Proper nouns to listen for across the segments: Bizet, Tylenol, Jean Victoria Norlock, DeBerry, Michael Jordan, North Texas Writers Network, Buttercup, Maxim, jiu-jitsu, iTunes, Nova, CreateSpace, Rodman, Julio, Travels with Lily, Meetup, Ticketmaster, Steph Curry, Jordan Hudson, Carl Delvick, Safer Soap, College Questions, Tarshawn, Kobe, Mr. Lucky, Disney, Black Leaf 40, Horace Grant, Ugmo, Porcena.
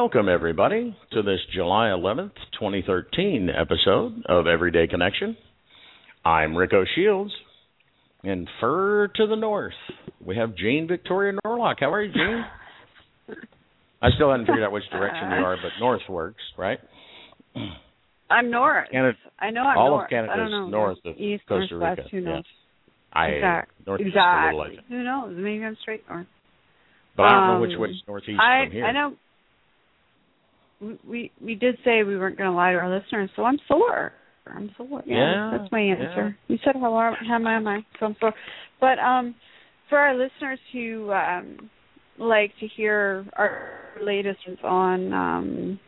Welcome, everybody, to this July 11th, 2013 episode of Everyday Connection. I'm Rico Shields, and fur to the north, we have Jean Victoria Norlock. How are you, Jean? I still haven't figured out which direction you are, but north works, right? I'm north. All of Canada is north of East, Costa Rica. West, yeah. North, exactly. Like who knows? Maybe I'm straight north. But I don't know which way is northeast from here. I know. We did say we weren't going to lie to our listeners, so I'm sore. Yeah, that's my answer. Yeah. You said how am I? So I'm sore. But for our listeners who like to hear our latest on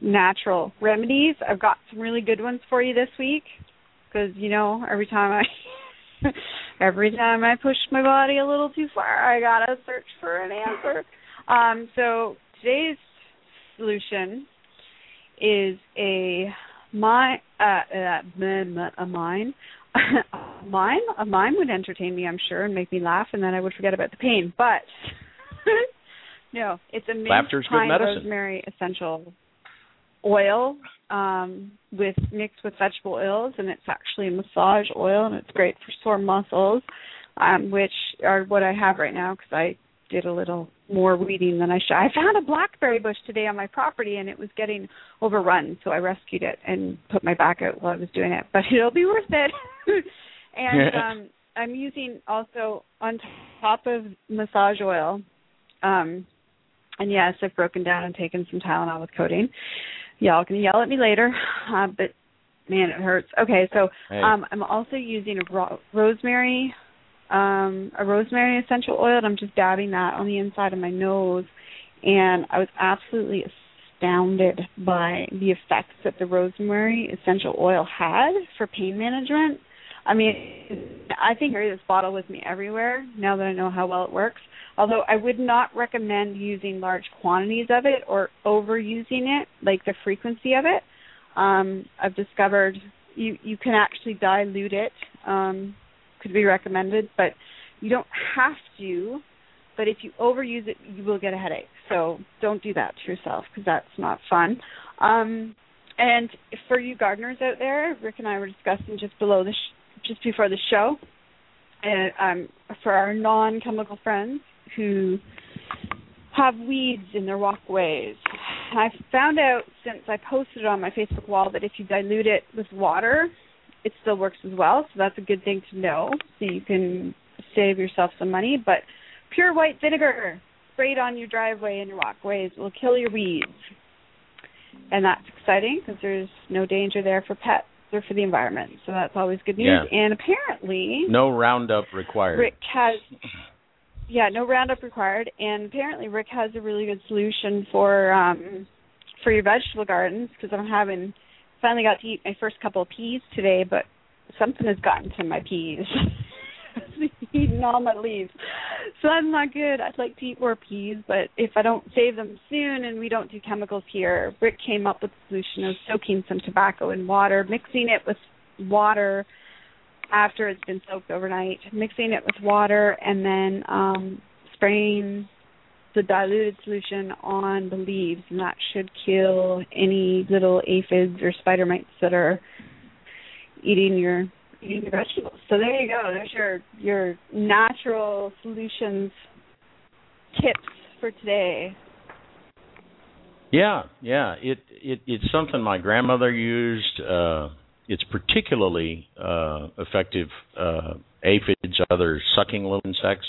natural remedies, I've got some really good ones for you this week. Because every time I push my body a little too far, I gotta search for an answer. So today's solution is a mime would entertain me, I'm sure, and make me laugh, and then I would forget about the pain. But no, it's a mint pine rosemary essential oil with mixed with vegetable oils, and it's actually a massage oil, and it's great for sore muscles, which are what I have right now because I did a little more weeding than I should. I found a blackberry bush today on my property, and it was getting overrun, so I rescued it and put my back out while I was doing it. But it'll be worth it. And I'm using also on top of massage oil. And yes, I've broken down and taken some Tylenol with codeine. Y'all can yell at me later, but man, it hurts. Okay, so I'm also using a rosemary essential oil, and I'm just dabbing that on the inside of my nose, and I was absolutely astounded by the effects that the rosemary essential oil had for pain management. I mean, I think I carry this bottle with me everywhere now that I know how well it works, although I would not recommend using large quantities of it or overusing it, like the frequency of it. I've discovered you can actually dilute it, could be recommended, but you don't have to, but if you overuse it, you will get a headache. So don't do that to yourself because that's not fun. And for you gardeners out there, Rick and I were discussing just before the show, and for our non-chemical friends who have weeds in their walkways, I've found out since I posted it on my Facebook wall that if you dilute it with water, it still works as well, so that's a good thing to know. So you can save yourself some money. But pure white vinegar sprayed on your driveway and your walkways will kill your weeds. And that's exciting because there's no danger there for pets or for the environment. So that's always good news. Yeah. And apparently... no Roundup required. No Roundup required. And apparently Rick has a really good solution for your vegetable gardens, because I'm having... finally got to eat my first couple of peas today, but something has gotten to my peas. Eating all my leaves. So that's not good. I'd like to eat more peas, but if I don't save them soon, and we don't do chemicals here, Rick came up with a solution of soaking some tobacco in water, mixing it with water after it's been soaked overnight, mixing it with water, and then spraying the diluted solution on the leaves, and that should kill any little aphids or spider mites that are eating your eat your vegetables. So there you go. There's your natural solutions tips for today. Yeah. It's something my grandmother used. It's particularly effective, aphids, other sucking little insects.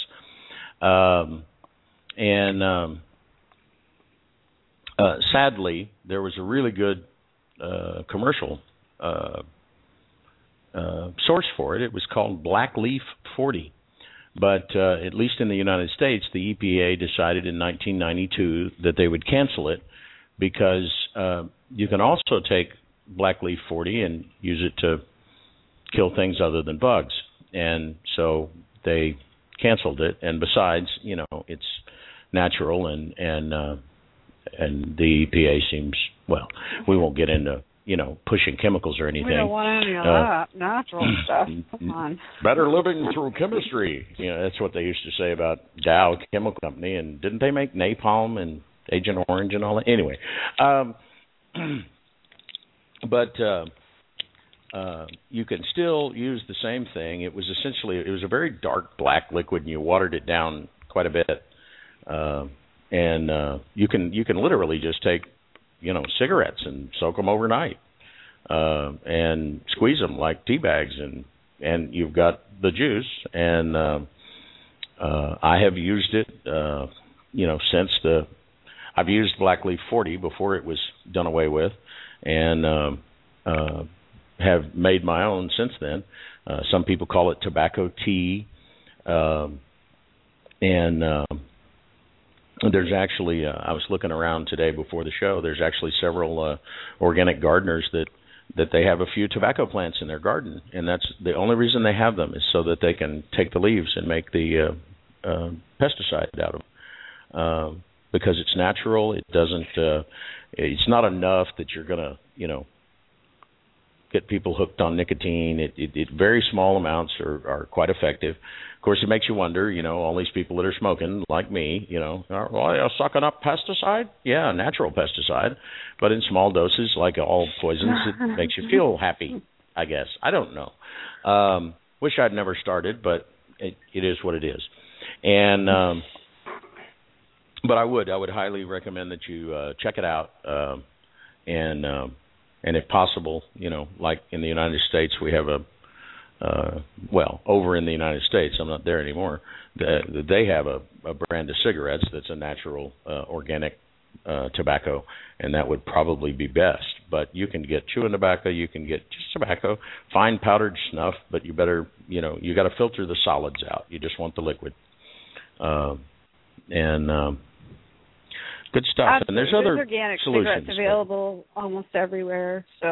Sadly, there was a really good commercial source for it. It was called Black Leaf 40. But at least in the United States, the EPA decided in 1992 that they would cancel it because you can also take Black Leaf 40 and use it to kill things other than bugs. And so they canceled it. And besides, you know, it's natural and the EPA seems, well, we won't get into, you know, pushing chemicals or anything. We don't want any of that natural stuff. Come on. Better living through chemistry. You know, that's what they used to say about Dow Chemical Company. And didn't they make napalm and Agent Orange and all that? Anyway. But you can still use the same thing. It was a very dark black liquid, and you watered it down quite a bit. And you can literally just take, you know, cigarettes and soak them overnight and squeeze them like tea bags, and you've got the juice. And I have used it, you know, I've used Black Leaf 40 before it was done away with, and have made my own since then. Some people call it tobacco tea, and there's actually, I was looking around today before the show, there's actually several organic gardeners that they have a few tobacco plants in their garden, and that's the only reason they have them, is so that they can take the leaves and make the pesticide out of them. Because it's natural, it's not enough that you're going to, you know, get people hooked on nicotine. It very small amounts are quite effective. Of course, it makes you wonder, you know, all these people that are smoking, like me, you know, are sucking up pesticide? Yeah, natural pesticide. But in small doses, like all poisons, it makes you feel happy, I guess. I don't know. Wish I'd never started, but it is what it is. And... But I would highly recommend that you check it out, and if possible, you know, like in the United States, we have over in the United States, I'm not there anymore, they have a brand of cigarettes that's a natural organic tobacco, and that would probably be best. But you can get chewing tobacco, you can get just tobacco, fine powdered snuff, but you better, you know, you got to filter the solids out. You just want the liquid. Good stuff. Absolutely. And there's organic solutions available almost everywhere. So,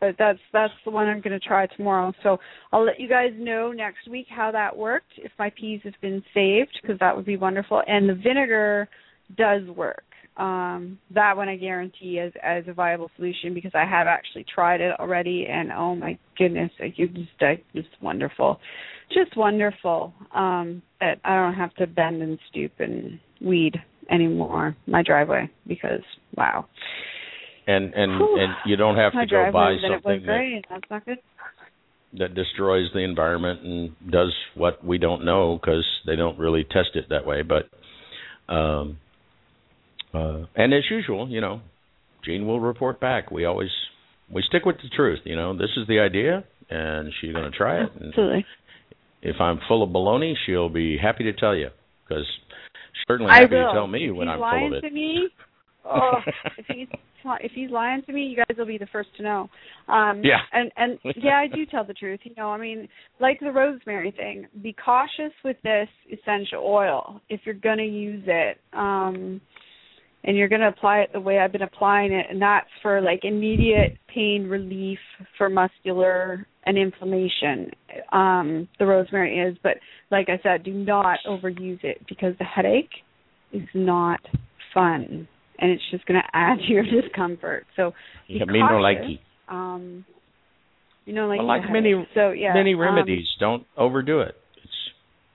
but that's the one I'm going to try tomorrow. So I'll let you guys know next week how that worked, if my peas have been saved, because that would be wonderful. And the vinegar does work. That one I guarantee as a viable solution, because I have actually tried it already. And oh my goodness, it's wonderful. Just wonderful that I don't have to bend and stoop and weed anymore my driveway, because wow. And you don't have to go buy something that's not good, that destroys the environment and does what we don't know, because they don't really test it that way. But and as usual, you know, Jean will report back. We stick with the truth. You know, this is the idea, and she's going to try it. Absolutely. If I'm full of baloney, she'll be happy to tell you, because she's certainly happy to tell me when I'm full of it. If he's lying to me, if he's lying to me, you guys will be the first to know. Yeah. And yeah, I do tell the truth. You know, I mean, like the rosemary thing, be cautious with this essential oil if you're going to use it. And you're going to apply it the way I've been applying it, and that's for like immediate pain relief for muscular and inflammation. The rosemary is, but like I said, do not overuse it, because the headache is not fun, and it's just going to add to your discomfort. So be cautious. You know, like, well, like many remedies, don't overdo it. It's,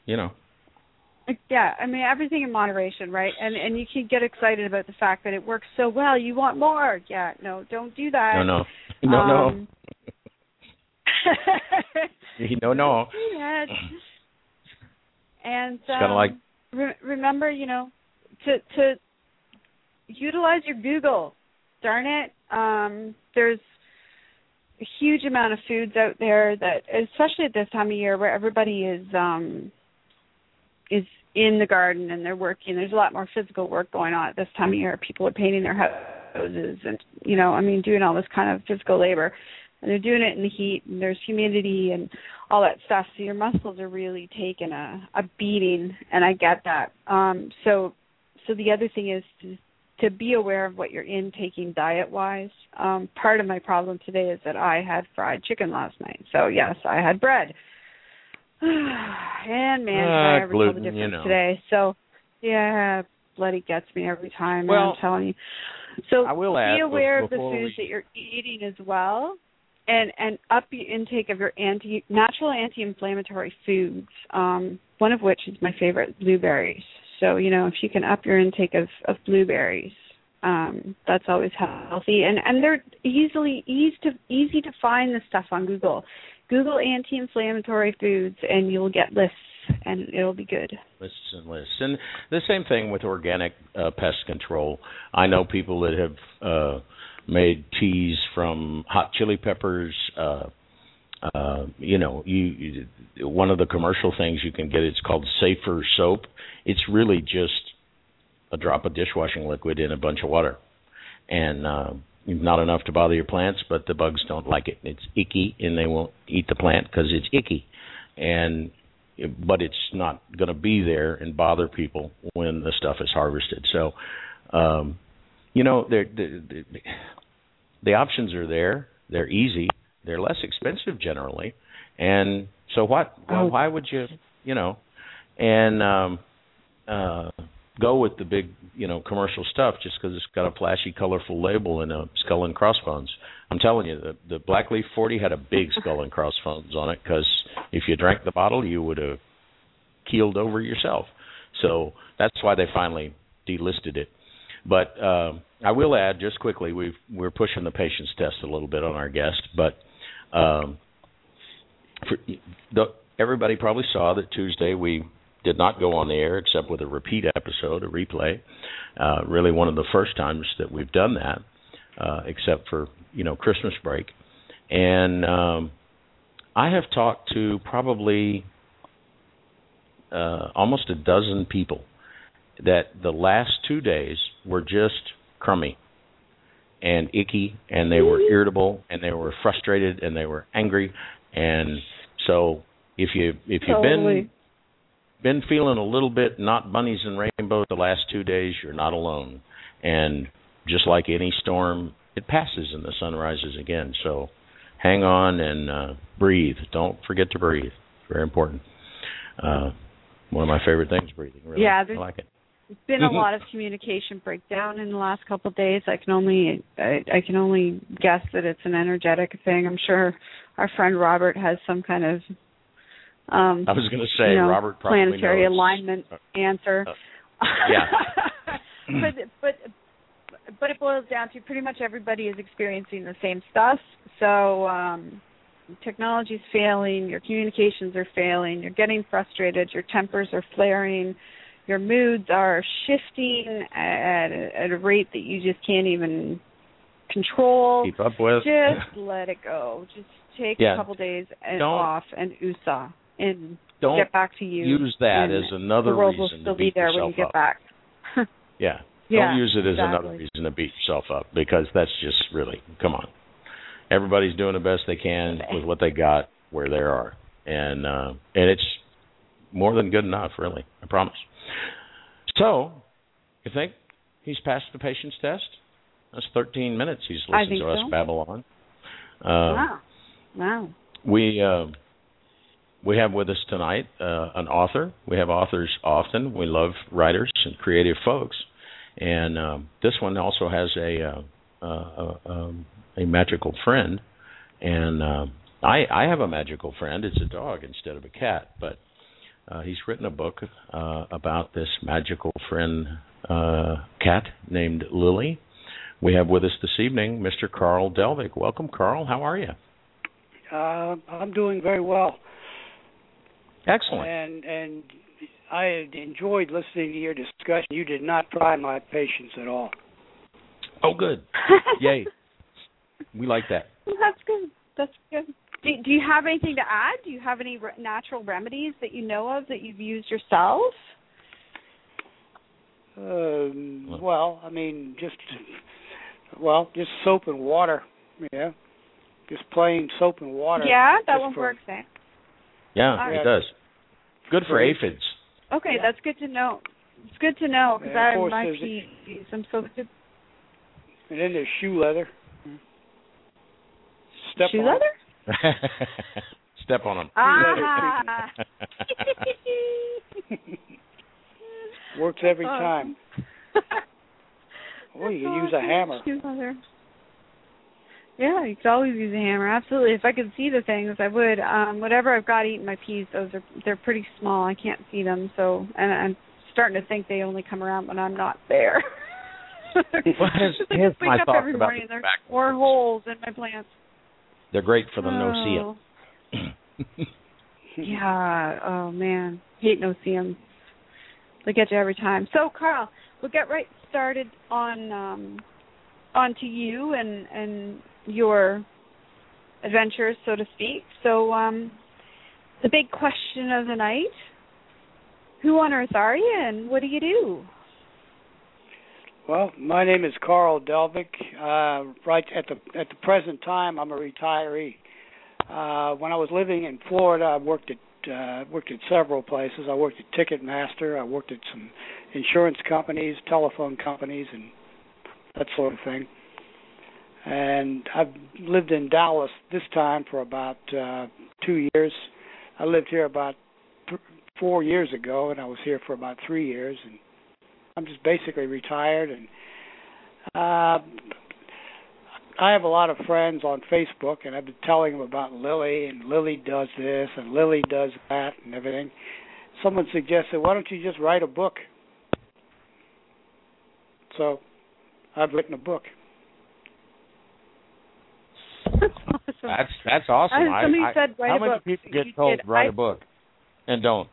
you know. Yeah, I mean, everything in moderation, right? And you can get excited about the fact that it works so well. You want more. Yeah, no, don't do that. No. You don't know. Yes. And remember, you know, to utilize your Google. Darn it. There's a huge amount of foods out there that, especially at this time of year, where everybody is in the garden and they're working. There's a lot more physical work going on at this time of year. People are painting their houses and, you know, I mean, doing all this kind of physical labor. And they're doing it in the heat, and there's humidity and all that stuff. So your muscles are really taking a beating, and I get that. So the other thing is to be aware of what you're intaking diet-wise. Part of my problem today is that I had fried chicken last night. So, yes, I had bread. And, man, I ever gluten, tell the difference today. So, yeah, bloody gets me every time, well, I'm telling you. So be aware of the foods that you're eating as well. And up your intake of your natural anti-inflammatory foods, one of which is my favorite, blueberries. So, you know, if you can up your intake of blueberries, that's always healthy. And they're easy to find this stuff on Google. Google anti-inflammatory foods, and you'll get lists, and it'll be good. Lists and lists. And the same thing with organic pest control. I know people that have... made teas from hot chili peppers. One of the commercial things you can get, it's called Safer Soap. It's really just a drop of dishwashing liquid in a bunch of water. And not enough to bother your plants, but the bugs don't like it. It's icky, and they won't eat the plant because it's icky. But it's not going to be there and bother people when the stuff is harvested. So, you know, the options are there. They're easy. They're less expensive generally. And so what? Well, why would you know, and go with the big, you know, commercial stuff just because it's got a flashy, colorful label and a skull and crossbones? I'm telling you, the Black Leaf 40 had a big skull and crossbones on it because if you drank the bottle, you would have keeled over yourself. So that's why they finally delisted it. But I will add, just quickly, we're pushing the patience test a little bit on our guest, but everybody probably saw that Tuesday we did not go on the air except with a repeat episode, a replay, really one of the first times that we've done that, except for, you know, Christmas break. And I have talked to probably almost a dozen people that the last 2 days were just crummy and icky, and they were irritable, and they were frustrated, and they were angry. And so if you've been feeling a little bit not bunnies and rainbows the last 2 days, you're not alone. And just like any storm, it passes and the sun rises again. So hang on and breathe. Don't forget to breathe. It's very important. One of my favorite things, breathing. Really. Yeah, I like it. It's been a lot of communication breakdown in the last couple of days. I can only guess that it's an energetic thing. I'm sure our friend Robert has some kind of I was going to say, you know, Robert probably planetary knows. Alignment answer. Yeah. but it boils down to pretty much everybody is experiencing the same stuff. So technology's failing, your communications are failing, you're getting frustrated, your tempers are flaring. Your moods are shifting at a rate that you just can't even control. Keep up with. Just let it go. Just take a couple days off and USA and get back to you. Don't use that as another reason to beat yourself up. The world will still be there when you get back. Don't use it as another reason to beat yourself up, because that's just really, come on. Everybody's doing the best they can with what they got where they are. And it's more than good enough, really. I promise. So, you think he's passed the patience test? That's 13 minutes he's listened to us babble on. Wow. We have with us tonight an author. We have authors often. We love writers and creative folks. And this one also has a magical friend. And I have a magical friend. It's a dog instead of a cat, but... he's written a book about this magical friend cat named Lily. We have with us this evening Mr. Carl Delvick. Welcome, Carl. How are you? I'm doing very well. Excellent. And I enjoyed listening to your discussion. You did not try my patience at all. Oh, good. Yay. We like that. Well, that's good. That's good. Do you have anything to add? Do you have any natural remedies that you know of that you've used yourself? Well, just soap and water. Yeah. Just plain soap and water. Yeah, that one works, eh? Yeah, it does. Good for aphids. Okay, yeah. That's good to know. It's good to know because I might be some soap. And then there's shoe leather. Step on leather? Step on them. Ah. Works every time. Oh, you can use a hammer. Shoe leather. Yeah, you could always use a hammer. Absolutely. If I could see the things, I would. Whatever I've got eating my peas, they're pretty small. I can't see them, so and I'm starting to think they only come around when I'm not there. Here's my thought every morning, about the back. There's more holes in my plants. They're great for the no-see-um. Yeah. Oh man, hate no-see-ums. They get you every time. So Carl, we'll get right started on to you and your adventures, so to speak. So the big question of the night, who on earth are you and what do you do? Well, my name is Carl Delvick. Right at the present time, I'm a retiree. When I was living in Florida, I worked at several places. I worked at Ticketmaster. I worked at some insurance companies, telephone companies, and that sort of thing. And I've lived in Dallas this time for about 2 years. I lived here about 4 years ago, and I was here for about 3 years, and I'm just basically retired, and I have a lot of friends on Facebook, and I've been telling them about Lily, and Lily does this, and Lily does that, and everything. Someone suggested, why don't you just write a book? So I've written a book. That's awesome. That's awesome. How many people get told write a book and don't?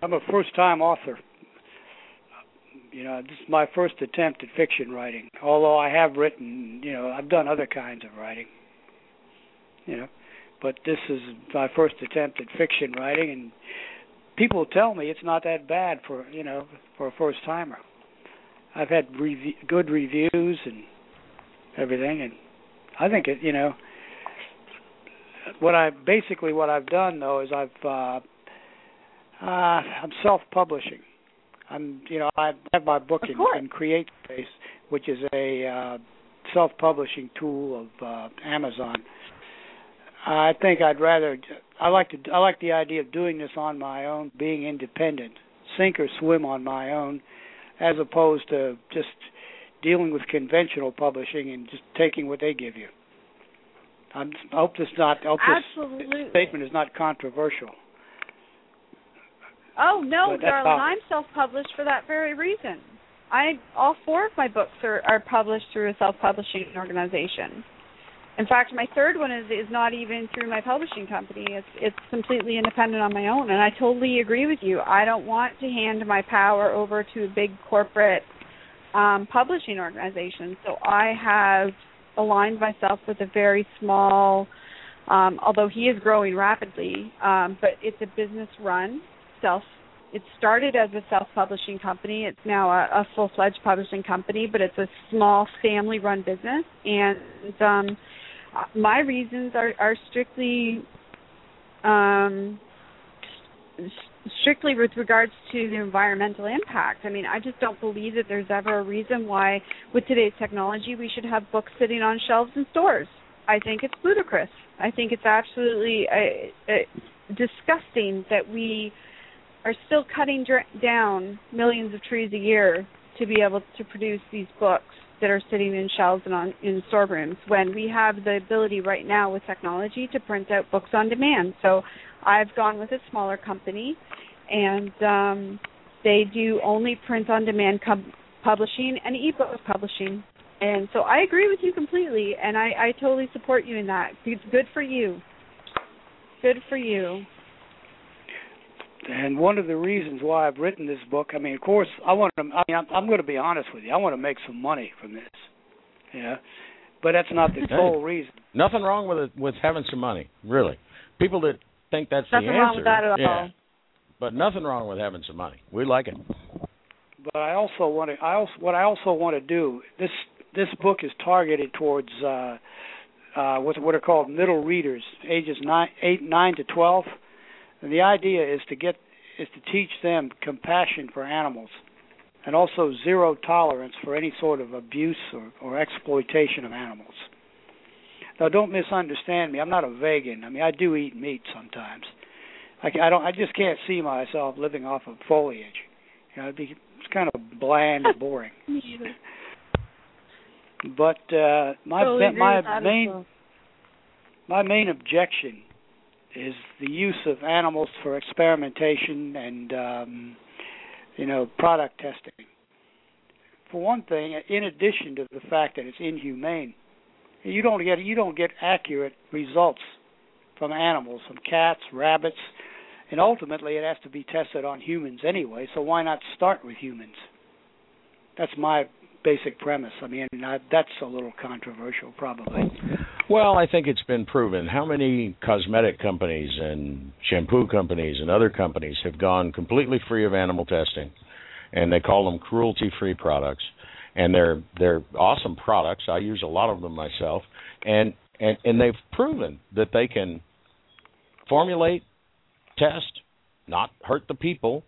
I'm a first-time author. You know, this is my first attempt at fiction writing, although I have written, you know, I've done other kinds of writing, you know, but this is my first attempt at fiction writing, and people tell me it's not that bad for, you know, for a first-timer. I've had good reviews and everything, and I think it, you know, what I've done, though, is I'm self-publishing. I have my book in CreateSpace, which is a self-publishing tool of Amazon. I think I like the idea of doing this on my own, being independent, sink or swim on my own, as opposed to just dealing with conventional publishing and just taking what they give you. I hope this statement is not controversial. Oh, no, darling, I'm self-published for that very reason. All four of my books are published through a self-publishing organization. In fact, my third one is not even through my publishing company. It's completely independent on my own, and I totally agree with you. I don't want to hand my power over to a big corporate publishing organization, so I have aligned myself with a very small, although he is growing rapidly, but it's a business run. It started as a self-publishing company. It's now a full-fledged publishing company, but it's a small family-run business. And my reasons are strictly with regards to the environmental impact. I mean, I just don't believe that there's ever a reason why, with today's technology, we should have books sitting on shelves in stores. I think it's ludicrous. I think it's absolutely disgusting that we are still cutting down millions of trees a year to be able to produce these books that are sitting in shelves and in storerooms when we have the ability right now with technology to print out books on demand. So I've gone with a smaller company, and they do only print-on-demand publishing and e-book publishing. And so I agree with you completely, and I totally support you in that. It's good for you. Good for you. And one of the reasons why I've written this book, I mean, of course, I'm going to be honest with you. I want to make some money from this. Yeah. But that's not the sole reason. Nothing wrong with it, with having some money, really. People that think that's nothing the answer. Nothing wrong with that at all. But nothing wrong with having some money. We like it. But I also want to. What I also want to do. This book is targeted towards what are called middle readers, ages 8, 9 to 12. And the idea is to teach them compassion for animals, and also zero tolerance for any sort of abuse or exploitation of animals. Now, don't misunderstand me. I'm not a vegan. I mean, I do eat meat sometimes. I just can't see myself living off of foliage. You know, it's kind of bland and boring. Me either. But my main objection is the use of animals for experimentation and product testing. For one thing, in addition to the fact that it's inhumane, you don't get accurate results from animals, from cats, rabbits, and ultimately it has to be tested on humans anyway. So why not start with humans? That's my basic premise. I mean, that's a little controversial, probably. Well, I think it's been proven. How many cosmetic companies and shampoo companies and other companies have gone completely free of animal testing, and they call them cruelty-free products, and they're awesome products. I use a lot of them myself, and they've proven that they can formulate, test, not hurt the people,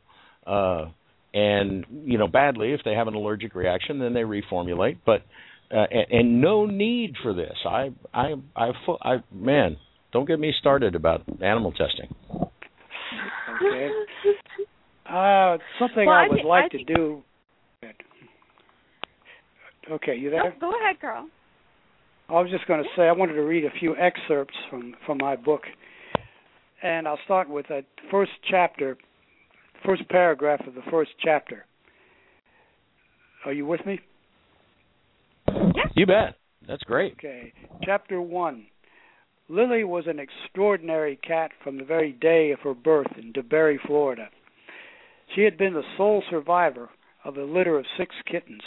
and badly if they have an allergic reaction, then they reformulate. But and no need for this. Man, don't get me started about animal testing. Okay. Something I would like to do. Okay, you there? No, go ahead, Carl. I was just going to say I wanted to read a few excerpts from my book, and I'll start with the first chapter. First paragraph of the first chapter. Are you with me? Yeah. You bet. That's great. Okay. Chapter 1. Lily was an extraordinary cat from the very day of her birth in DeBerry, Florida. She had been the sole survivor of a litter of 6 kittens.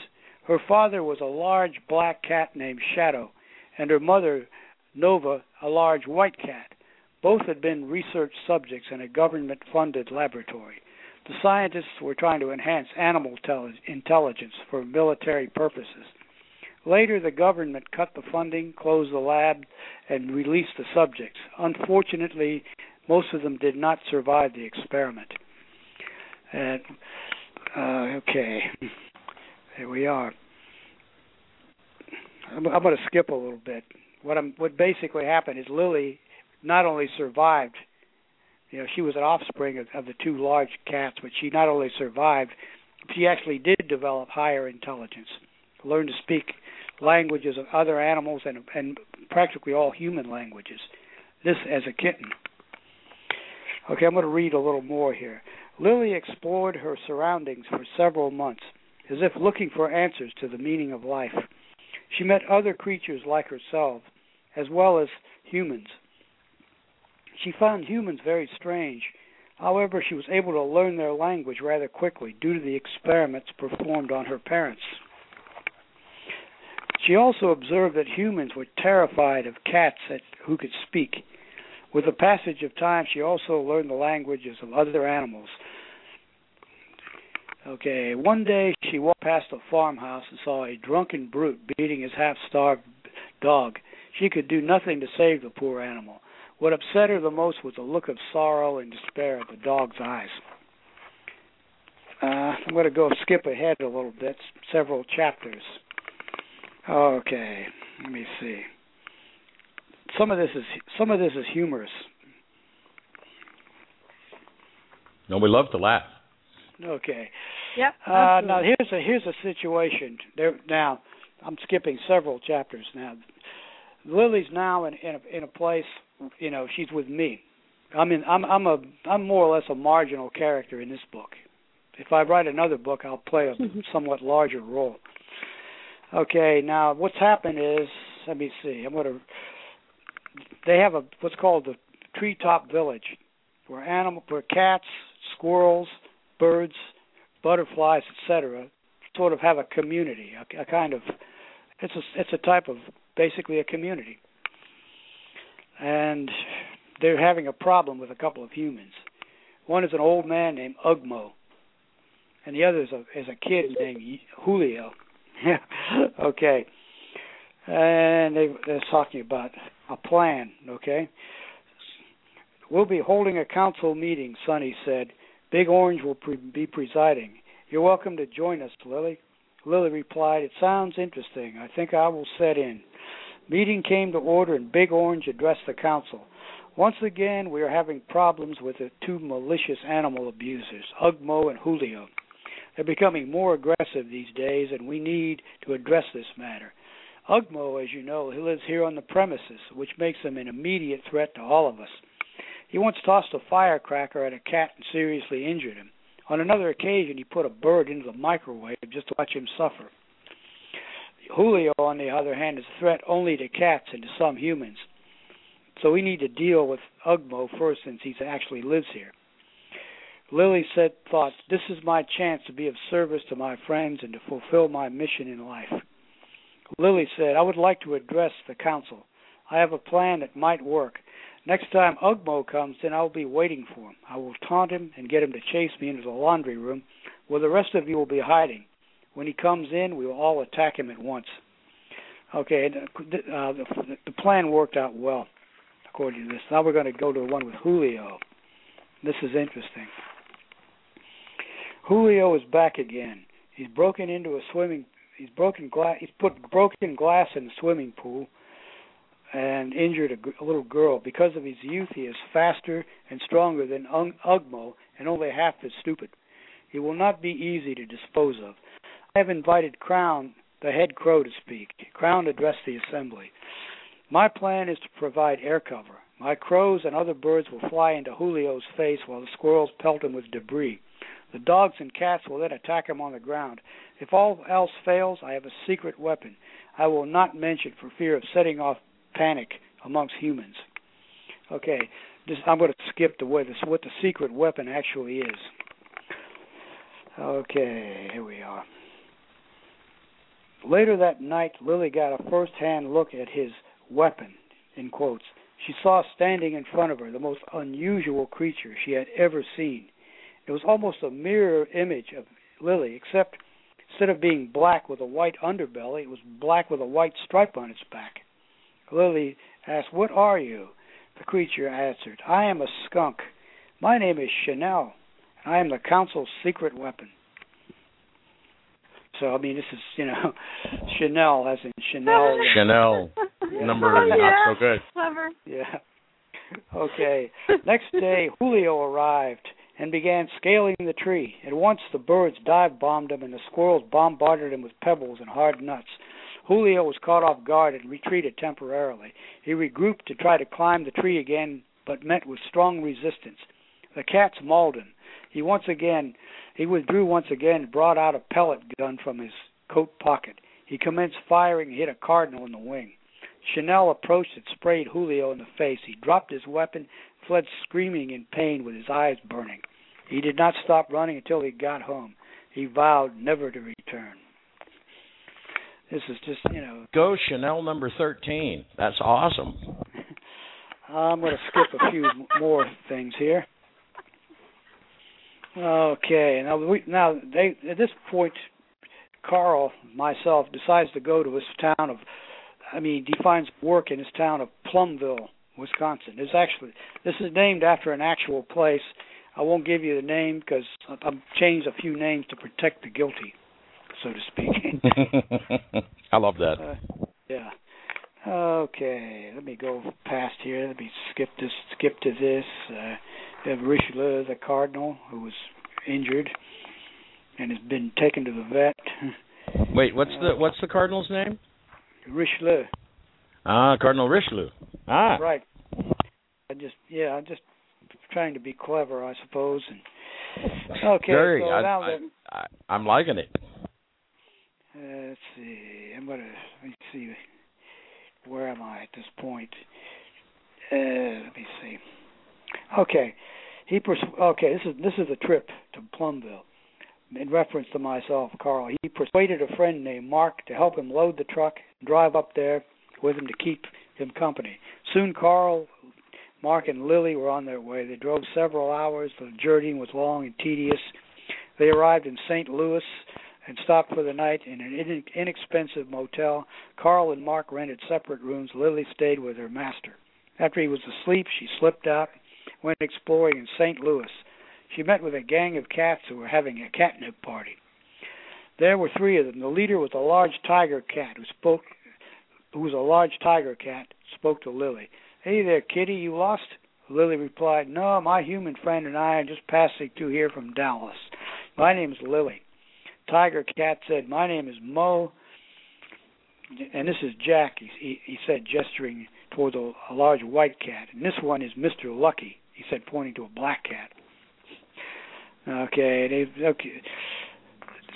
Her father was a large black cat named Shadow, and her mother, Nova, a large white cat. Both had been research subjects in a government-funded laboratory. The scientists were trying to enhance animal intelligence for military purposes. Later, the government cut the funding, closed the lab, and released the subjects. Unfortunately, most of them did not survive the experiment. And, okay, there we are. I'm going to skip a little bit. What basically happened is Lily not only survived, she was an offspring of the 2 large cats, but she not only survived, she actually did develop higher intelligence, learned to speak languages of other animals and practically all human languages, this as a kitten. Okay, I'm going to read a little more here. Lily explored her surroundings for several months, as if looking for answers to the meaning of life. She met other creatures like herself, as well as humans. She found humans very strange. However, she was able to learn their language rather quickly due to the experiments performed on her parents. She also observed that humans were terrified of cats who could speak. With the passage of time, she also learned the languages of other animals. Okay, one day she walked past a farmhouse and saw a drunken brute beating his half-starved dog. She could do nothing to save the poor animal. What upset her the most was the look of sorrow and despair in the dog's eyes. I'm going to skip ahead a little bit, several chapters. Okay, let me see. Some of this is humorous. No, we love to laugh. Okay. Yep. Now here's a situation. Now I'm skipping several chapters now. Lily's now in a place. She's with me. I mean, I'm more or less a marginal character in this book. If I write another book, I'll play a somewhat larger role. Okay, now what's happened is, let me see. They have what's called the treetop village where cats, squirrels, birds, butterflies, etc., sort of have a community, a kind of it's a type of basically a community. And they're having a problem with a couple of humans. One is an old man named Ugmo, and the other is a kid named Julio. Okay. And they're talking about a plan, okay? We'll be holding a council meeting, Sonny said. Big Orange will be presiding. You're welcome to join us, Lily. Lily replied, It sounds interesting. I think I will set in. Meeting came to order, and Big Orange addressed the council. Once again, we are having problems with the two malicious animal abusers, Ugmo and Julio. They're becoming more aggressive these days, and we need to address this matter. Ugmo, as you know, he lives here on the premises, which makes him an immediate threat to all of us. He once tossed a firecracker at a cat and seriously injured him. On another occasion, he put a bird into the microwave just to watch him suffer. Julio, on the other hand, is a threat only to cats and to some humans. So we need to deal with Ugmo first since he actually lives here. Lily thought, This is my chance to be of service to my friends and to fulfill my mission in life. Lily said, I would like to address the council. I have a plan that might work. Next time Ugmo comes, then I will be waiting for him. I will taunt him and get him to chase me into the laundry room where the rest of you will be hiding. When he comes in, we will all attack him at once. Okay, the plan worked out well, according to this. Now we're going to go to the one with Julio. This is interesting. Julio is back again. He's put broken glass in the swimming pool and injured a little girl. Because of his youth, he is faster and stronger than Ugmo and only half as stupid. He will not be easy to dispose of. I have invited Crown, the head crow, to speak. Crown addressed the assembly. My plan is to provide air cover. My crows and other birds will fly into Julio's face while the squirrels pelt him with debris. The dogs and cats will then attack him on the ground. If all else fails, I have a secret weapon. I will not mention for fear of setting off panic amongst humans. Okay, I'm going to skip what the secret weapon actually is. Okay, here we are. Later that night, Lily got a first-hand look at his weapon, in quotes. She saw standing in front of her the most unusual creature she had ever seen. It was almost a mirror image of Lily, except instead of being black with a white underbelly, it was black with a white stripe on its back. Lily asked, What are you? The creature answered, I am a skunk. My name is Chanel, and I am the council's secret weapon. So, I mean, this is, Chanel, as in Chanel. Chanel. Yeah. Number not so good. Clever. Yeah. Okay. Next day, Julio arrived and began scaling the tree. At once, the birds dive-bombed him, and the squirrels bombarded him with pebbles and hard nuts. Julio was caught off guard and retreated temporarily. He regrouped to try to climb the tree again, but met with strong resistance. The cats mauled him. He withdrew once again and brought out a pellet gun from his coat pocket. He commenced firing and hit a cardinal in the wing. Chanel approached and sprayed Julio in the face. He dropped his weapon, fled screaming in pain with his eyes burning. He did not stop running until he got home. He vowed never to return. This is just, Go Chanel number 13. That's awesome. I'm going to skip a few more things here. Okay. At this point, Carl, myself, decides to go to his town of, he finds work in his town of Plumville, Wisconsin. This is named after an actual place. I won't give you the name because I've changed a few names to protect the guilty, so to speak. I love that. Yeah. Okay. Let me go past here. Let me skip to this. They have Richelieu, the cardinal, who was injured and has been taken to the vet. Wait, what's the cardinal's name? Richelieu. Ah, Cardinal Richelieu. Ah, right. I'm just trying to be clever, I suppose. And okay, Jerry, so I'm liking it. Let's see. Where am I at this point? Let me see. Okay. This is the trip to Plumville. In reference to myself, Carl, he persuaded a friend named Mark to help him load the truck and drive up there with him to keep him company. Soon Carl, Mark, and Lily were on their way. They drove several hours. The journey was long and tedious. They arrived in St. Louis and stopped for the night in an inexpensive motel. Carl and Mark rented separate rooms. Lily stayed with her master. After he was asleep, she slipped out, went exploring in St. Louis. She met with a gang of cats who were having a catnip party. There were three of them. The leader was a large tiger cat who spoke to Lily. "Hey there, kitty, you lost?" Lily replied, "No, my human friend and I are just passing through here from Dallas. My name is Lily." Tiger Cat said, "My name is Mo, and this is Jack," he said, gesturing towards a large white cat. "And this one is Mr. Lucky," he said, pointing to a black cat. Okay.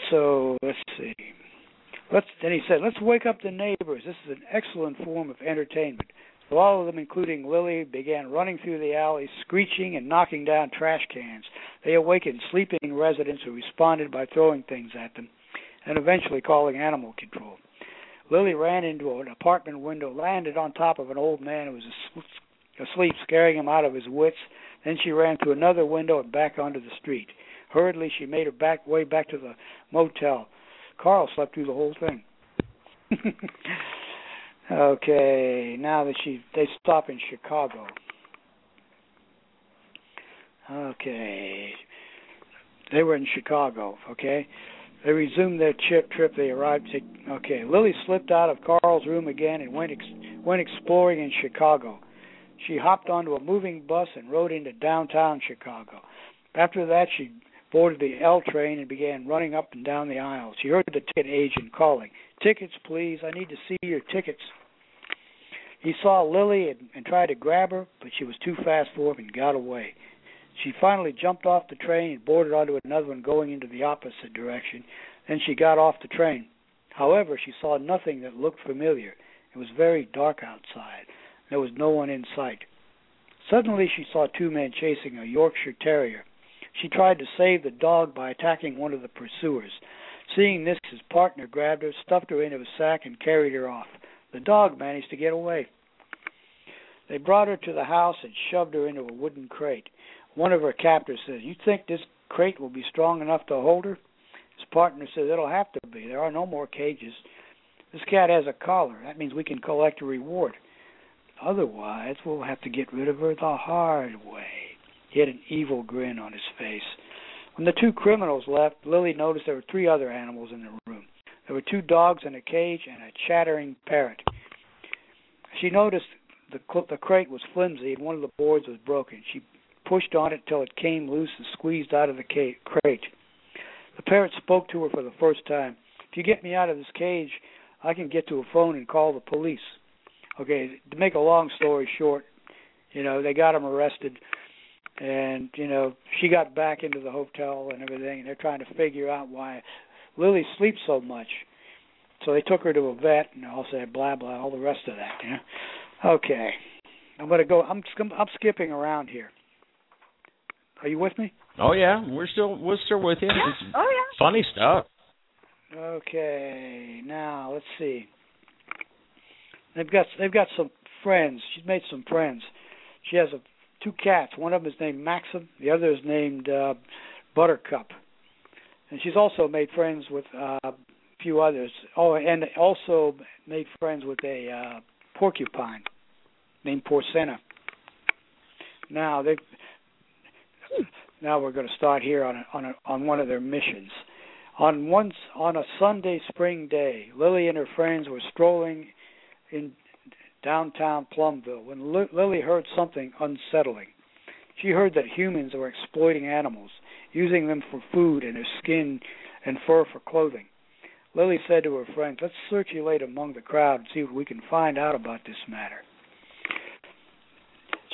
So let's see. Then he said, "Let's wake up the neighbors. This is an excellent form of entertainment." So all of them, including Lily, began running through the alleys, screeching and knocking down trash cans. They awakened sleeping residents who responded by throwing things at them and eventually calling animal control. Lily ran into an apartment window, landed on top of an old man who was asleep, scaring him out of his wits. Then she ran through another window and back onto the street. Hurriedly, she made her way back to the motel. Carl slept through the whole thing. Okay, now that they stop in Chicago. Okay, they were in Chicago. Okay, they resumed their trip. They arrived. Lily slipped out of Carl's room again and went exploring in Chicago. She hopped onto a moving bus and rode into downtown Chicago. After that, she boarded the L train and began running up and down the aisles. She heard the ticket agent calling, "Tickets, please. I need to see your tickets." He saw Lily and tried to grab her, but she was too fast for him and got away. She finally jumped off the train and boarded onto another one going into the opposite direction. Then she got off the train. However, she saw nothing that looked familiar. It was very dark outside. There was no one in sight. Suddenly, she saw two men chasing a Yorkshire Terrier. She tried to save the dog by attacking one of the pursuers. Seeing this, his partner grabbed her, stuffed her into a sack, and carried her off. The dog managed to get away. They brought her to the house and shoved her into a wooden crate. One of her captors said, "You think this crate will be strong enough to hold her?" His partner said, "It'll have to be. There are no more cages. This cat has a collar. That means we can collect a reward. Otherwise, we'll have to get rid of her the hard way." He had an evil grin on his face. When the two criminals left, Lily noticed there were three other animals in the room. There were two dogs in a cage and a chattering parrot. She noticed the crate was flimsy and one of the boards was broken. She pushed on it till it came loose and squeezed out of the crate. The parrot spoke to her for the first time. "If you get me out of this cage, I can get to a phone and call the police." Okay, to make a long story short, they got him arrested, and, she got back into the hotel and everything, and they're trying to figure out why Lily sleeps so much. So they took her to a vet and all said blah, blah, all the rest of that, Okay, I'm skipping around here. Are you with me? Oh, yeah, we're still with you. Yeah. It's funny stuff. Okay, now, let's see. They've got some friends. She's made some friends. She has two cats. One of them is named Maxim. The other is named Buttercup. And she's also made friends with a few others. Oh, and also made friends with a porcupine named Porcena. Now we're going to start here on one of their missions. On a Sunday spring day, Lily and her friends were strolling in downtown Plumville when Lily heard something unsettling. She heard that humans were exploiting animals, using them for food and their skin and fur for clothing. Lily said to her friend, "Let's circulate among the crowd and see what we can find out about this matter."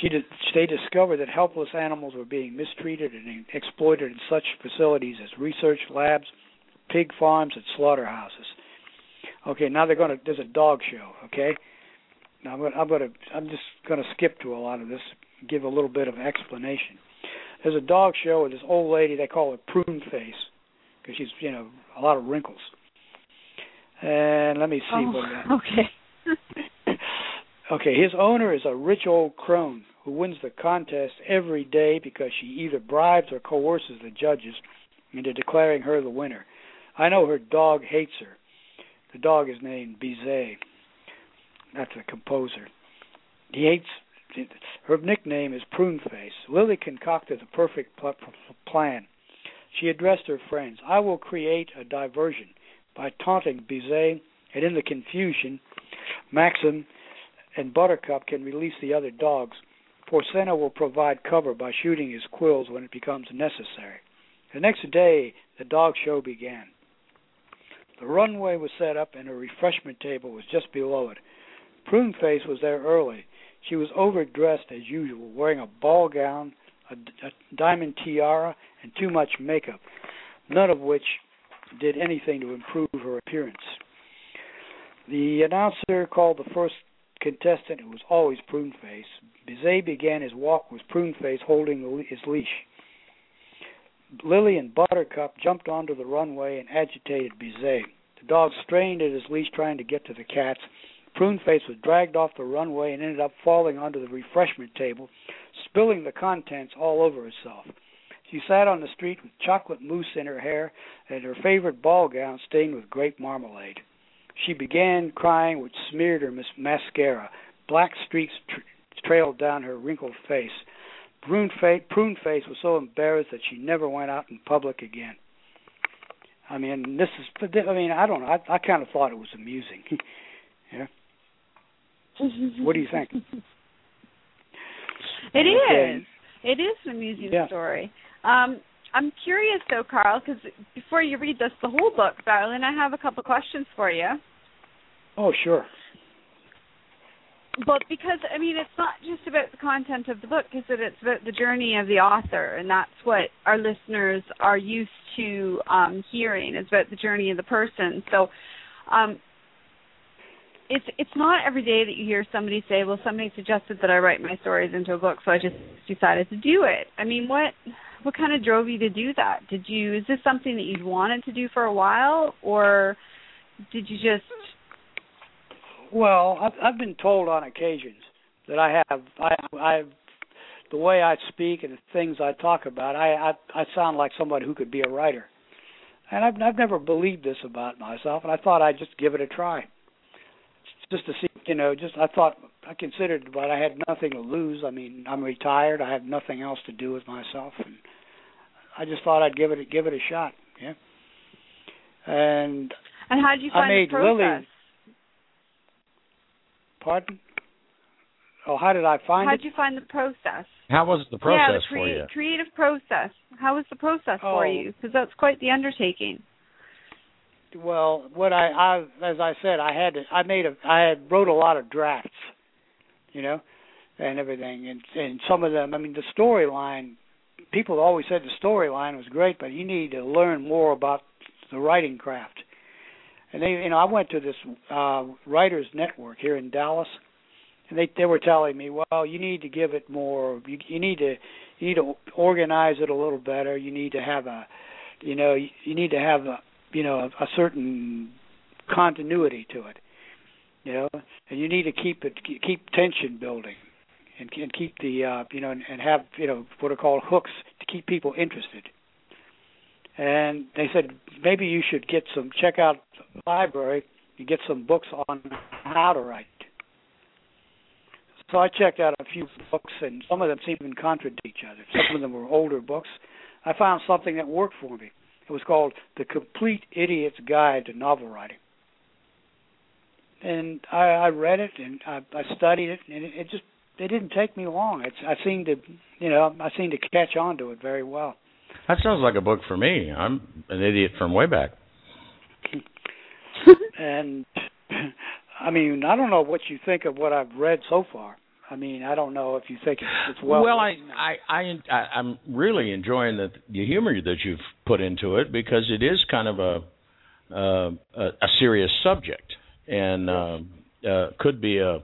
They discovered that helpless animals were being mistreated and exploited in such facilities as research labs, pig farms, and slaughterhouses. Okay, now there's a dog show. Okay, now I'm just gonna skip to a lot of this give a little bit of explanation. There's a dog show with this old lady. They call her Pruneface because she's, you know, a lot of wrinkles. And let me see. Okay. Okay, his owner is a rich old crone who wins the contest every day because she either bribes or coerces the judges into declaring her the winner. I know her dog hates her. The dog is named Bizet. That's a composer. He hates... Her nickname is Pruneface. Lily concocted the perfect plan. She addressed her friends. I will create a diversion by taunting Bizet, and in the confusion, Maxim and Buttercup can release the other dogs. Porcena will provide cover by shooting his quills when it becomes necessary. The next day, the dog show began. The runway was set up, and a refreshment table was just below it. Pruneface was there early. She was overdressed as usual, wearing a ball gown, a diamond tiara, and too much makeup, none of which did anything to improve her appearance. The announcer called the first contestant, who was always Pruneface. Bizet began his walk with Pruneface holding his leash. Lily and Buttercup jumped onto the runway and agitated Bizet. The dog strained at his leash trying to get to the cats. Pruneface was dragged off the runway and ended up falling onto the refreshment table, spilling the contents all over herself. She sat on the street with chocolate mousse in her hair and her favorite ball gown stained with grape marmalade. She began crying, which smeared her mascara. Black streaks trailed down her wrinkled face. Pruneface was so embarrassed that she never went out in public again. I mean, this is... I mean, I don't know. I kind of thought it was amusing. Yeah. What do you think? It is. It is an amusing story. I'm curious, though, Carl, because before you read this, the whole book, darling, I have a couple questions for you. Oh, sure. But because, I mean, it's not just about the content of the book, is it? It's about the journey of the author, and that's what our listeners are used to hearing. It's about the journey of the person. So, It's not every day that you hear somebody say, well, somebody suggested that I write my stories into a book, so I just decided to do it. I mean, what kind of drove you to do that? Is this something that you'd wanted to do for a while, or did you just... Well, I've been told on occasions that the way I speak and the things I talk about, I sound like somebody who could be a writer. And I've never believed this about myself, and I thought I'd just give it a try. Just to see, you know, I considered, but I had nothing to lose. I mean, I'm retired. I have nothing else to do with myself, and I just thought I'd give it a shot. Yeah. And how did you find the process? Pardon? Oh, how did I find it? How did you find the process? How was the process for you? Yeah, the creative process. How was the process for you? Because that's quite the undertaking. Well, what I as I said, I wrote a lot of drafts, you know, and everything, and some of them. I mean, the storyline. People always said the storyline was great, but you need to learn more about the writing craft. And I went to this writers network here in Dallas, and they were telling me, well, you need to give it more. You need to organize it a little better. You need to have a certain continuity to it, you know, and you need to keep tension building, and keep the and have what are called hooks to keep people interested. And they said maybe you should check out the library and get some books on how to write. So I checked out a few books, and some of them seemed to contradict each other. Some of them were older books. I found something that worked for me. It was called The Complete Idiot's Guide to Novel Writing. And I read it, and I studied it, and it didn't take me long. I seemed to catch on to it very well. That sounds like a book for me. I'm an idiot from way back. And, I mean, I don't know what you think of what I've read so far. I mean, I don't know if you think it's well. Well, I'm really enjoying the humor that you've put into it, because it is kind of a serious subject, and could be a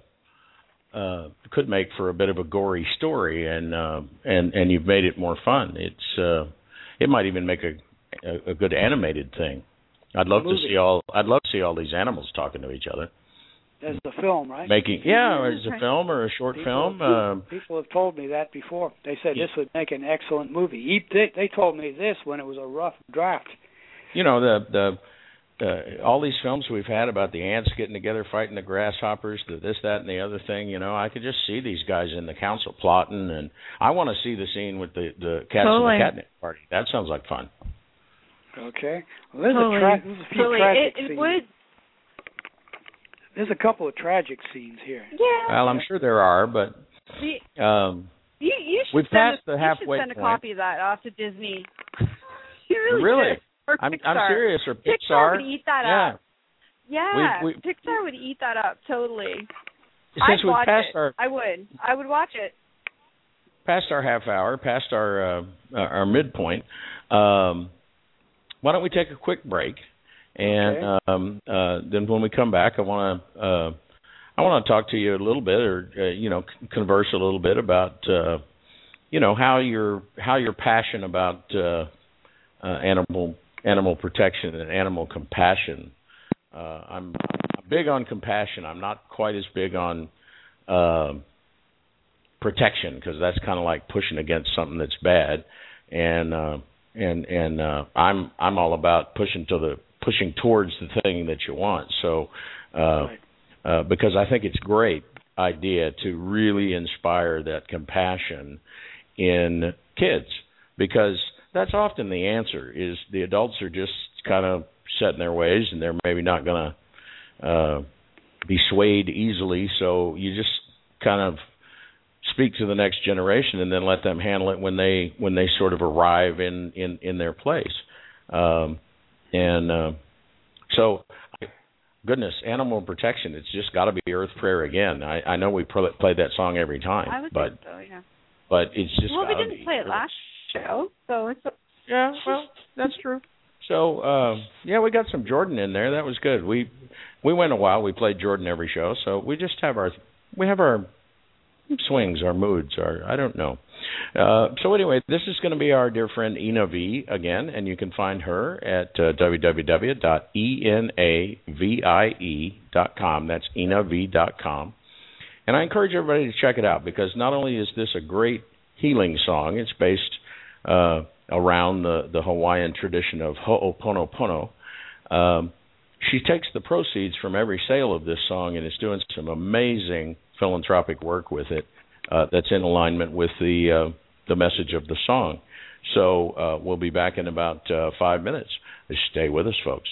could make for a bit of a gory story, and you've made it more fun. It's it might even make a good animated thing. I'd love to see all these animals talking to each other. As a film, right? As a film or a short film. People have told me that before. They said this would make an excellent movie. They told me this when it was a rough draft. You know, all these films we've had about the ants getting together, fighting the grasshoppers, the this, that, and the other thing. You know, I could just see these guys in the council plotting, and I want to see the scene with the cats and the catnip party. That sounds like fun. Okay. Well, there's a few tragic scenes. There's a couple of tragic scenes here. Yeah. Well, I'm sure there are, but you should send a copy of that off to Disney. You really should. Or Pixar. I'm serious. Or Pixar would eat that up. Yeah, Pixar would eat that up totally. Since we passed I would watch it. Past our half hour, past our midpoint. Why don't we take a quick break? And then when we come back, I want to talk to you a little bit, or converse a little bit about how your passion about animal protection and animal compassion. I'm big on compassion. I'm not quite as big on protection, because that's kind of like pushing against something that's bad. And I'm all about pushing towards the thing that you want. So, because I think it's a great idea to really inspire that compassion in kids, because that's often the answer is the adults are just kind of set in their ways, and they're maybe not going to be swayed easily. So you just kind of speak to the next generation and then let them handle it when they sort of arrive in their place. So, goodness, animal protection, it's just got to be Earth Prayer again. I know we play that song every time. I would think so, yeah. But it's just... Well, we didn't play it last show, so it's... Yeah, well, that's true. So, we got some Jordan in there. That was good. We went a while. We played Jordan every show, so we just have our... We have our swings, our moods, our... I don't know. So anyway, this is going to be our dear friend EnaVie again, and you can find her at www.enavie.com. That's EnaVie.com. And I encourage everybody to check it out, because not only is this a great healing song, it's based around the Hawaiian tradition of Ho'oponopono. She takes the proceeds from every sale of this song and is doing some amazing philanthropic work with it. That's in alignment with the message of the song. So we'll be back in about 5 minutes. Stay with us, folks.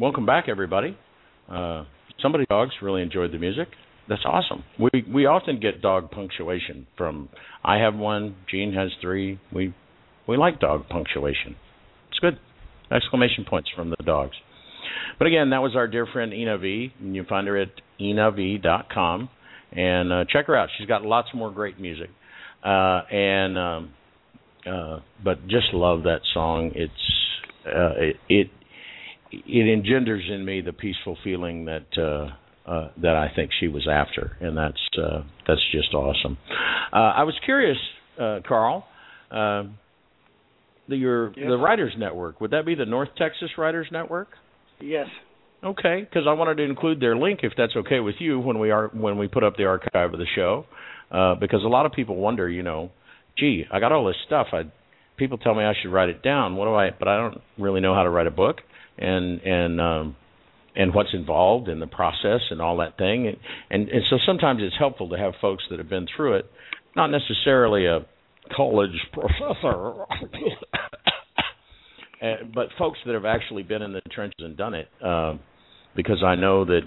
Welcome back, everybody. Somebody's dogs really enjoyed the music. That's awesome. We often get dog punctuation from, I have one, Jean has three. We like dog punctuation. It's good. Exclamation points from the dogs. But again, that was our dear friend EnaVie. And you find her at EnaVie.com. And check her out. She's got lots more great music. But just love that song. It engenders in me the peaceful feeling that I think she was after, and that's just awesome. I was curious, Carl, the Writers Network, would that be the North Texas Writers Network? Yes. Okay, because I wanted to include their link, if that's okay with you, when we put up the archive of the show, because a lot of people wonder, gee, I got all this stuff. People tell me I should write it down. But I don't really know how to write a book. And what's involved in the process and all that thing, and so sometimes it's helpful to have folks that have been through it, not necessarily a college professor, but folks that have actually been in the trenches and done it, because I know that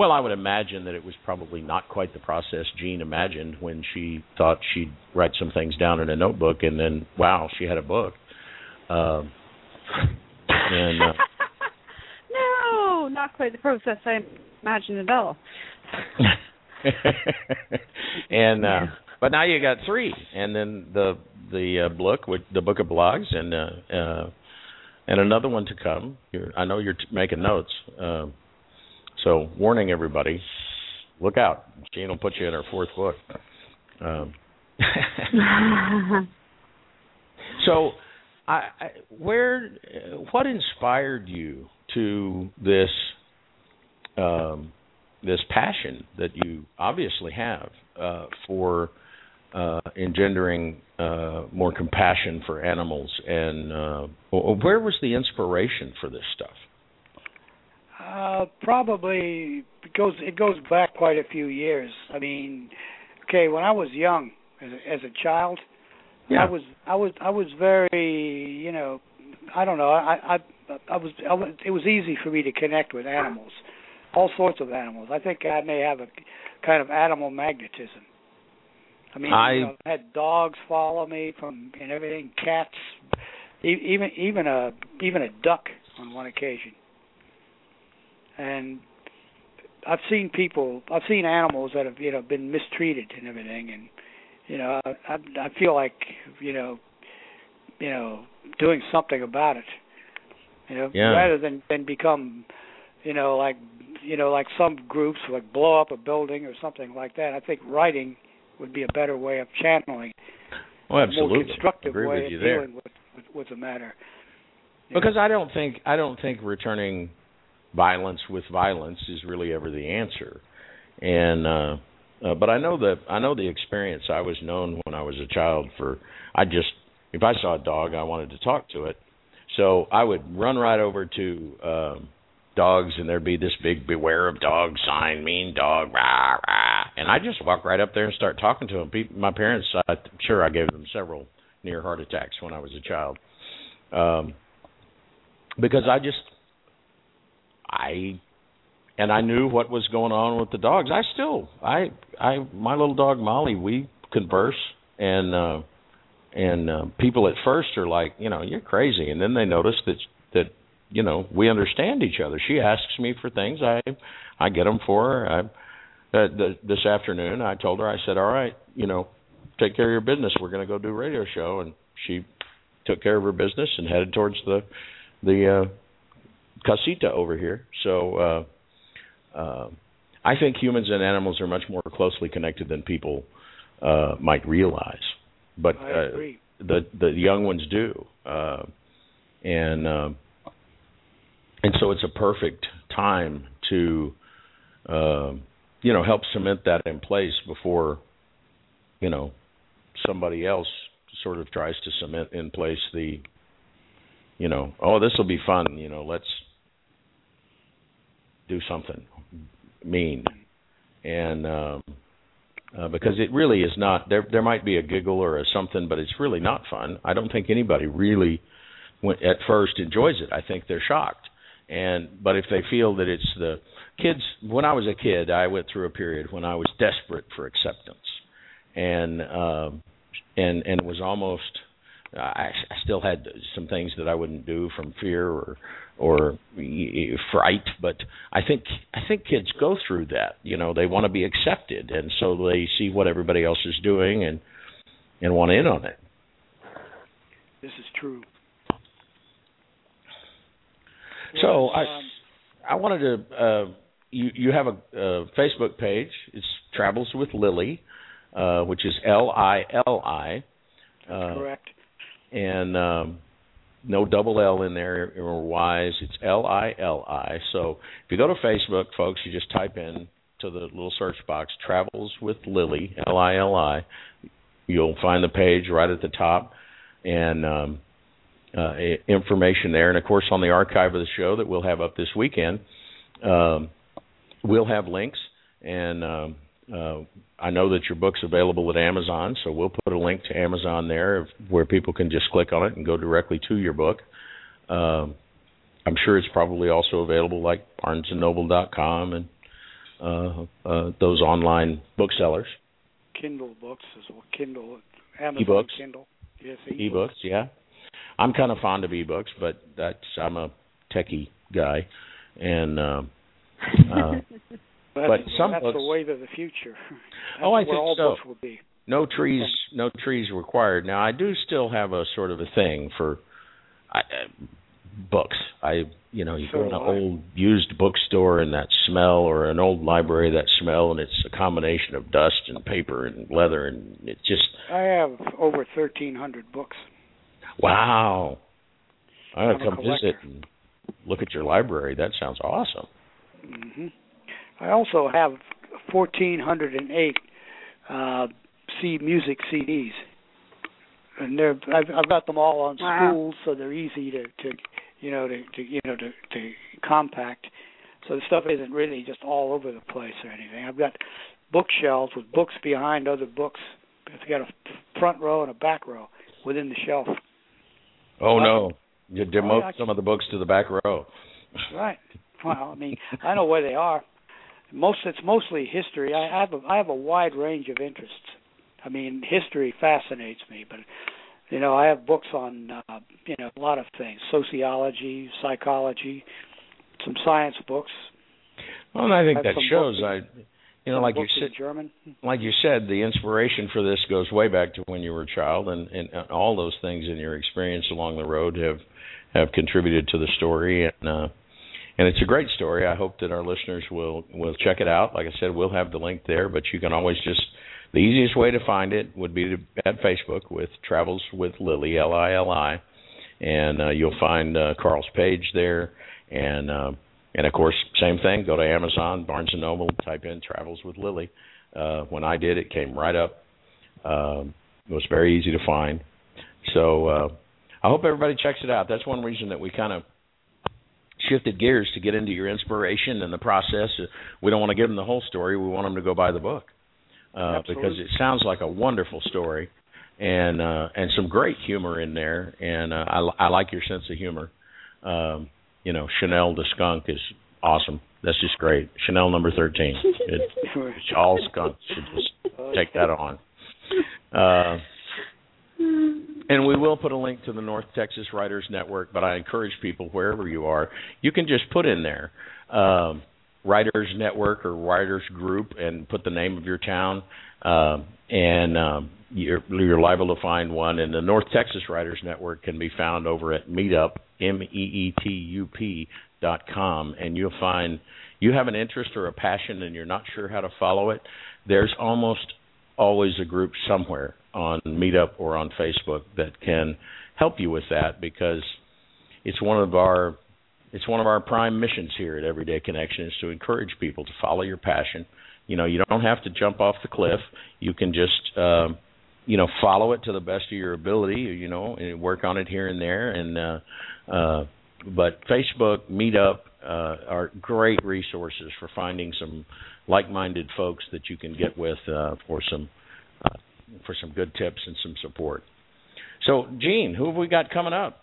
I would imagine that it was probably not quite the process Jean imagined when she thought she'd write some things down in a notebook, and then wow, she had a book. And, no, not quite the process I imagine at all. And but now you got three, and then the book of blogs, and another one to come. I know you're making notes, so warning everybody, look out. Jean will put you in her fourth book. So, what inspired you to this this passion that you obviously have for engendering more compassion for animals, and where was the inspiration for this stuff? Probably it goes back quite a few years. I mean, okay, when I was young, as a child. Yeah. I was very, I don't know. I was. It was easy for me to connect with animals, all sorts of animals. I think I may have a kind of animal magnetism. I mean, I had dogs follow me and everything. Cats, even a duck on one occasion. And I've seen animals that have been mistreated and everything, and. I feel like doing something about it. Rather than become, like some groups like blow up a building or something like that. I think writing would be a better way of channeling. Oh, absolutely. A more constructive way of dealing with what's the matter. Because I don't think returning violence with violence is really ever the answer, and. But I know the experience. I was known when I was a child for if I saw a dog, I wanted to talk to it. So I would run right over to dogs, and there'd be this big "Beware of Dog" sign, "Mean dog," rah rah, and I just walk right up there and start talking to them. My parents, I'm sure I gave them several near heart attacks when I was a child, because And I knew what was going on with the dogs. My little dog Molly, we converse, and people at first are like, you're crazy, and then they notice that we understand each other. She asks me for things, I get them for her. This afternoon, I told her, I said, all right, take care of your business. We're going to go do a radio show, and she took care of her business and headed towards the casita over here. So. I think humans and animals are much more closely connected than people might realize, but I agree. The young ones do, and so it's a perfect time to help cement that in place before somebody else sort of tries to cement in place the this will be fun, let's do something mean, and because it really is not. There might be a giggle or a something, but it's really not fun. I don't think anybody really at first enjoys it. I think they're shocked, but if they feel that it's the kids. When I was a kid, I went through a period when I was desperate for acceptance, and was almost. I still had some things that I wouldn't do from fear or fright, but I think kids go through that. They want to be accepted, and so they see what everybody else is doing and want in on it. This is true. So I wanted to. You have a Facebook page. It's Travels with Lily, which is LILI. That's correct. And no double L in there or Y's. It's LILI. So if you go to Facebook, folks, you just type in to the little search box, Travels with Lily, LILI. You'll find the page right at the top and information there. And, of course, on the archive of the show that we'll have up this weekend, we'll have links. And I know that your book's available at Amazon, so we'll put a link to Amazon there where people can just click on it and go directly to your book. I'm sure it's probably also available like BarnesandNoble.com and those online booksellers. Kindle books as well. Kindle, Amazon, e-books. Kindle. Yes, e-books, yeah. I'm kind of fond of e-books, but I'm a techie guy, and That's the wave of the future. I think all boats will be. No trees required. Now, I do still have a sort of a thing for books. You go in an old used bookstore and that smell, or an old library, that smell, and it's a combination of dust and paper and leather, and it just. I have over 1,300 books. Wow! I'm gonna come visit and look at your library. That sounds awesome. Mm-hmm. I also have 1,408. Music CDs, and I've got them all on spools, so they're easy to compact. So the stuff isn't really just all over the place or anything. I've got bookshelves with books behind other books. It's got a front row and a back row within the shelf. You demote some of the books to the back row. Right. Well, I mean, I know where they are. It's mostly history. I have a wide range of interests. I mean, history fascinates me, but, I have books on, a lot of things, sociology, psychology, some science books. Well, and I think that shows. Like you said, the inspiration for this goes way back to when you were a child, and all those things in your experience along the road have contributed to the story, and it's a great story. I hope that our listeners will check it out. Like I said, we'll have the link there, but you can always just. The easiest way to find it would be at Facebook with Travels with Lily, Lili, and you'll find Carl's page there. And of course, same thing. Go to Amazon, Barnes & Noble, type in Travels with Lily. When I did, it came right up. It was very easy to find. So I hope everybody checks it out. That's one reason that we kind of shifted gears to get into your inspiration and the process. We don't want to give them the whole story. We want them to go buy the book. Because it sounds like a wonderful story, and some great humor in there, and I like your sense of humor. Chanel the skunk is awesome. That's just great. Chanel number 13. It's all skunks should just take that on. And we will put a link to the North Texas Writers Network, but I encourage people wherever you are, you can just put in there. Writers Network or Writers Group, and put the name of your town, you're liable to find one. And the North Texas Writers Network can be found over at Meetup, meetup.com, and you'll find you have an interest or a passion and you're not sure how to follow it. There's almost always a group somewhere on Meetup or on Facebook that can help you with that, because it's one of our prime missions here at Everyday Connection is to encourage people to follow your passion. You don't have to jump off the cliff. You can just, follow it to the best of your ability, and work on it here and there. But Facebook, Meetup are great resources for finding some like-minded folks that you can get with for some good tips and some support. So, Jean, who have we got coming up?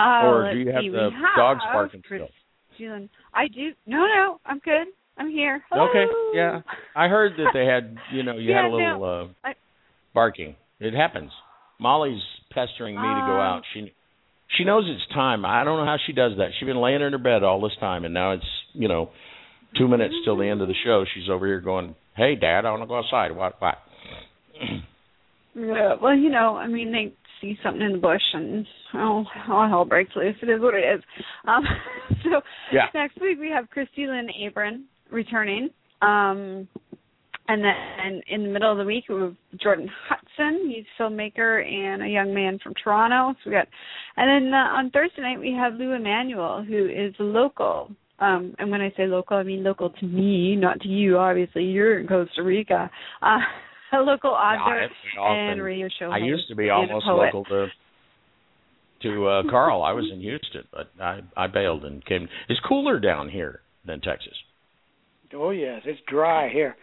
Or do you have the dogs barking still? I do. No, I'm good. I'm here. Hello. Okay, yeah. I heard that they had, had a little barking. It happens. Molly's pestering me to go out. She knows it's time. I don't know how she does that. She's been laying in her bed all this time, and now it's, 2 minutes till the end of the show. She's over here going, hey, Dad, I want to go outside. Why? Yeah, well, they see something in the bush and all hell breaks loose. It is what it is. Next week we have Christy Lynn Abram returning. And then in the middle of the week we have Jordan Hudson, he's a filmmaker and a young man from Toronto. So on Thursday night we have Lou Emanuel, who is local. And when I say local, I mean local to me, not to you, obviously. You're in Costa Rica. A local author and radio show. I used to be almost local to Carl. I was in Houston, but I bailed and came. It's cooler down here than Texas. Oh yes, it's dry here.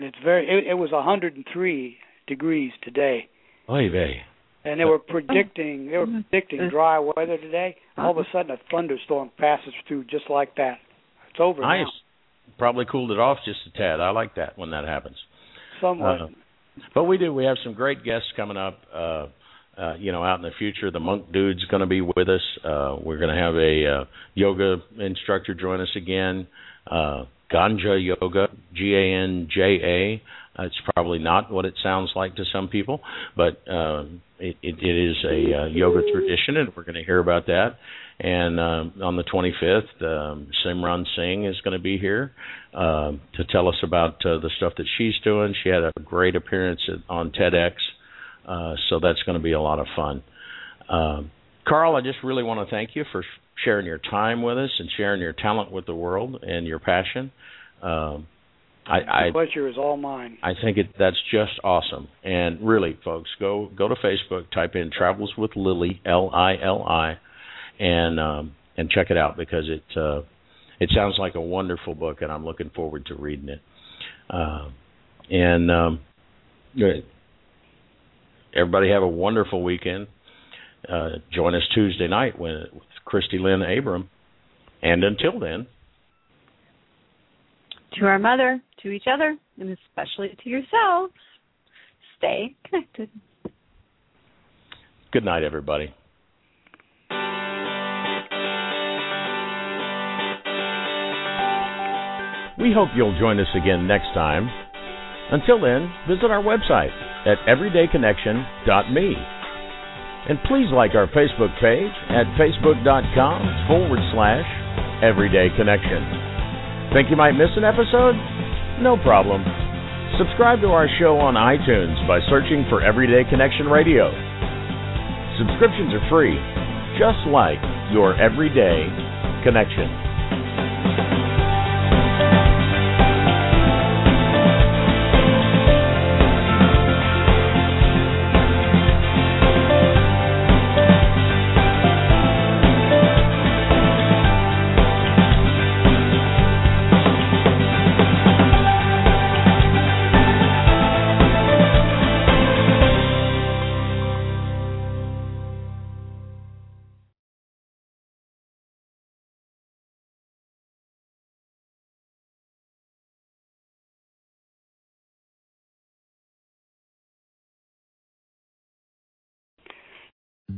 It's very. It was 103 degrees today. Oy vey. And they were predicting dry weather today. All of a sudden, a thunderstorm passes through just like that. It's over. Nice. Now. Probably cooled it off just a tad. I like that when that happens. But we have some great guests coming up. out in the future. The monk dude's going to be with us. We're going to have a yoga instructor join us again. Ganja yoga, G-A-N-J-A. It's probably not what it sounds like to some people, but it is a yoga tradition, and we're going to hear about that. And on the 25th, Simran Singh is going to be here to tell us about the stuff that she's doing. She had a great appearance on TEDx, so that's going to be a lot of fun. Carl, I just really want to thank you for sharing your time with us and sharing your talent with the world and your passion. The pleasure is all mine. I think that's just awesome. And really, folks, go to Facebook, type in Travels with Lily, L-I-L-I, and check it out, because it sounds like a wonderful book, and I'm looking forward to reading it. Everybody have a wonderful weekend. Join us Tuesday night with Christy Lynn Abram. And until then, to our mother, to each other, and especially to yourselves, stay connected. Good night, everybody. We hope you'll join us again next time. Until then, visit our website at everydayconnection.me. And please like our Facebook page at facebook.com/everydayconnection. Think you might miss an episode? No problem. Subscribe to our show on iTunes by searching for Everyday Connection Radio. Subscriptions are free, just like your Everyday Connection.